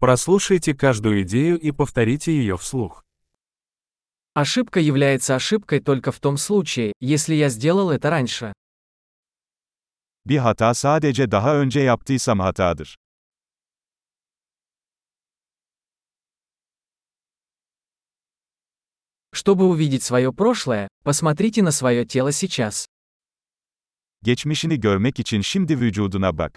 Прослушайте каждую идею и повторите ее вслух. Ошибка является ошибкой только в том случае, если я сделал это раньше. Bir hata sadece daha önce yaptıysam hatadır. Чтобы увидеть свое прошлое, посмотрите на свое тело сейчас. Geçmişini görmek için şimdi vücuduna bak.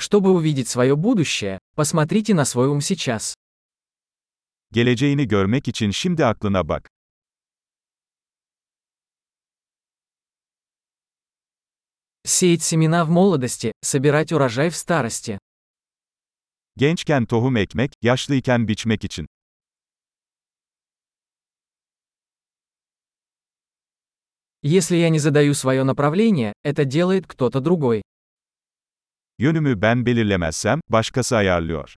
Чтобы увидеть свое будущее, посмотрите на свой ум сейчас. Geleceğini görmek için şimdi aklına bak. Сеять семена в молодости, собирать урожай в старости. Gençken tohum ekmek, yaşlıyken biçmek için. Если я не задаю свое направление, это делает кто-то другой. Yönümü ben belirlemezsem, başkası ayarlıyor.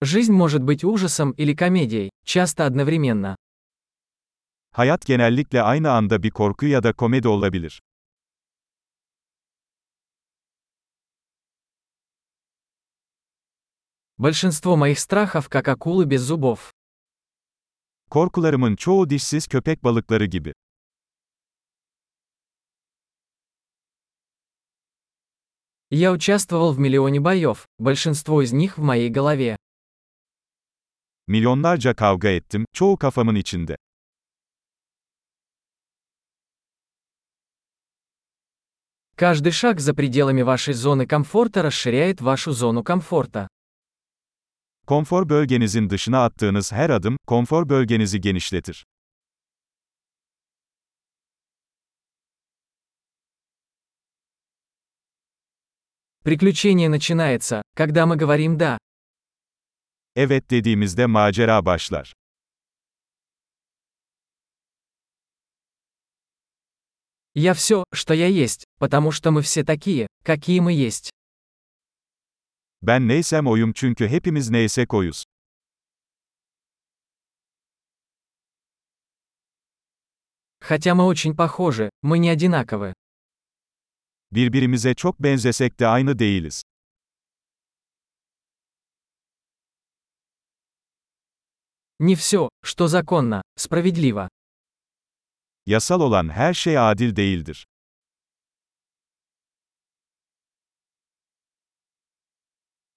Жизнь может быть ужасом или комедией, часто одновременно. Hayat genellikle aynı anda bir korku ya da komedi olabilir. Большинство моих страхов как акулы без зубов. Korkularımın çoğu dişsiz köpek balıkları gibi. Я участвовал в миллионе боев, большинство из них в моей голове. Milyonlarca kavga ettim, çoğu kafamın içinde. Каждый шаг за пределами вашей зоны комфорта расширяет вашу зону комфорта. Konfor bölgenizin dışına attığınız her adım, konfor bölgenizi genişletir. Приключение начинается, когда мы говорим «да». Evet dediğimizde macera başlar. Я все, что я есть, потому что мы все такие, какие мы есть. Ben neysem oyum çünkü hepimiz neysek oyuz. Хотя мы очень похожи, мы не одинаковы. Birbirimize çok benzesek de aynı değiliz. Не все, что законно, справедливо. Yasal olan her şey adil değildir.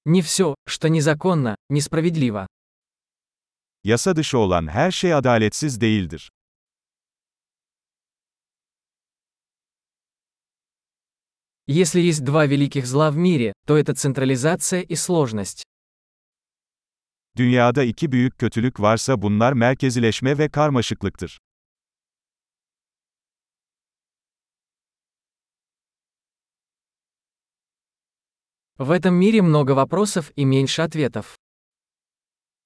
Не все, что незаконно, несправедливо. Yasa dışı olan her şey adaletsiz değildir. Если есть два великих зла в мире, то это централизация и сложность. Dünyada iki büyük kötülük varsa bunlar merkezileşme ve karmaşıklıktır. В этом мире много вопросов и меньше ответов.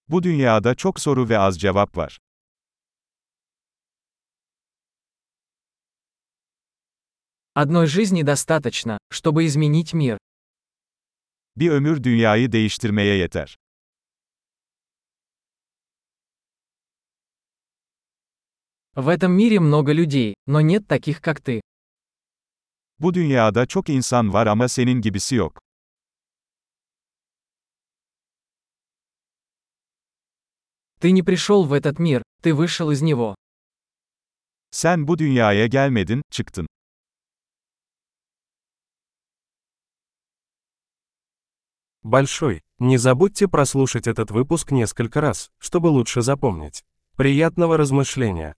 Bu dünyada çok soru ve az cevap var. Одной жизни достаточно, чтобы изменить мир. Bir ömür dünyayı değiştirmeye yeter. В этом мире много людей, но нет таких, как ты. Bu dünyada çok insan var ama senin gibisi yok. Ты не пришел в этот мир, ты вышел из него. Sen bu dünyaya gelmedin, çıktın. Большой. Не забудьте прослушать этот выпуск несколько раз, чтобы лучше запомнить. Приятного размышления!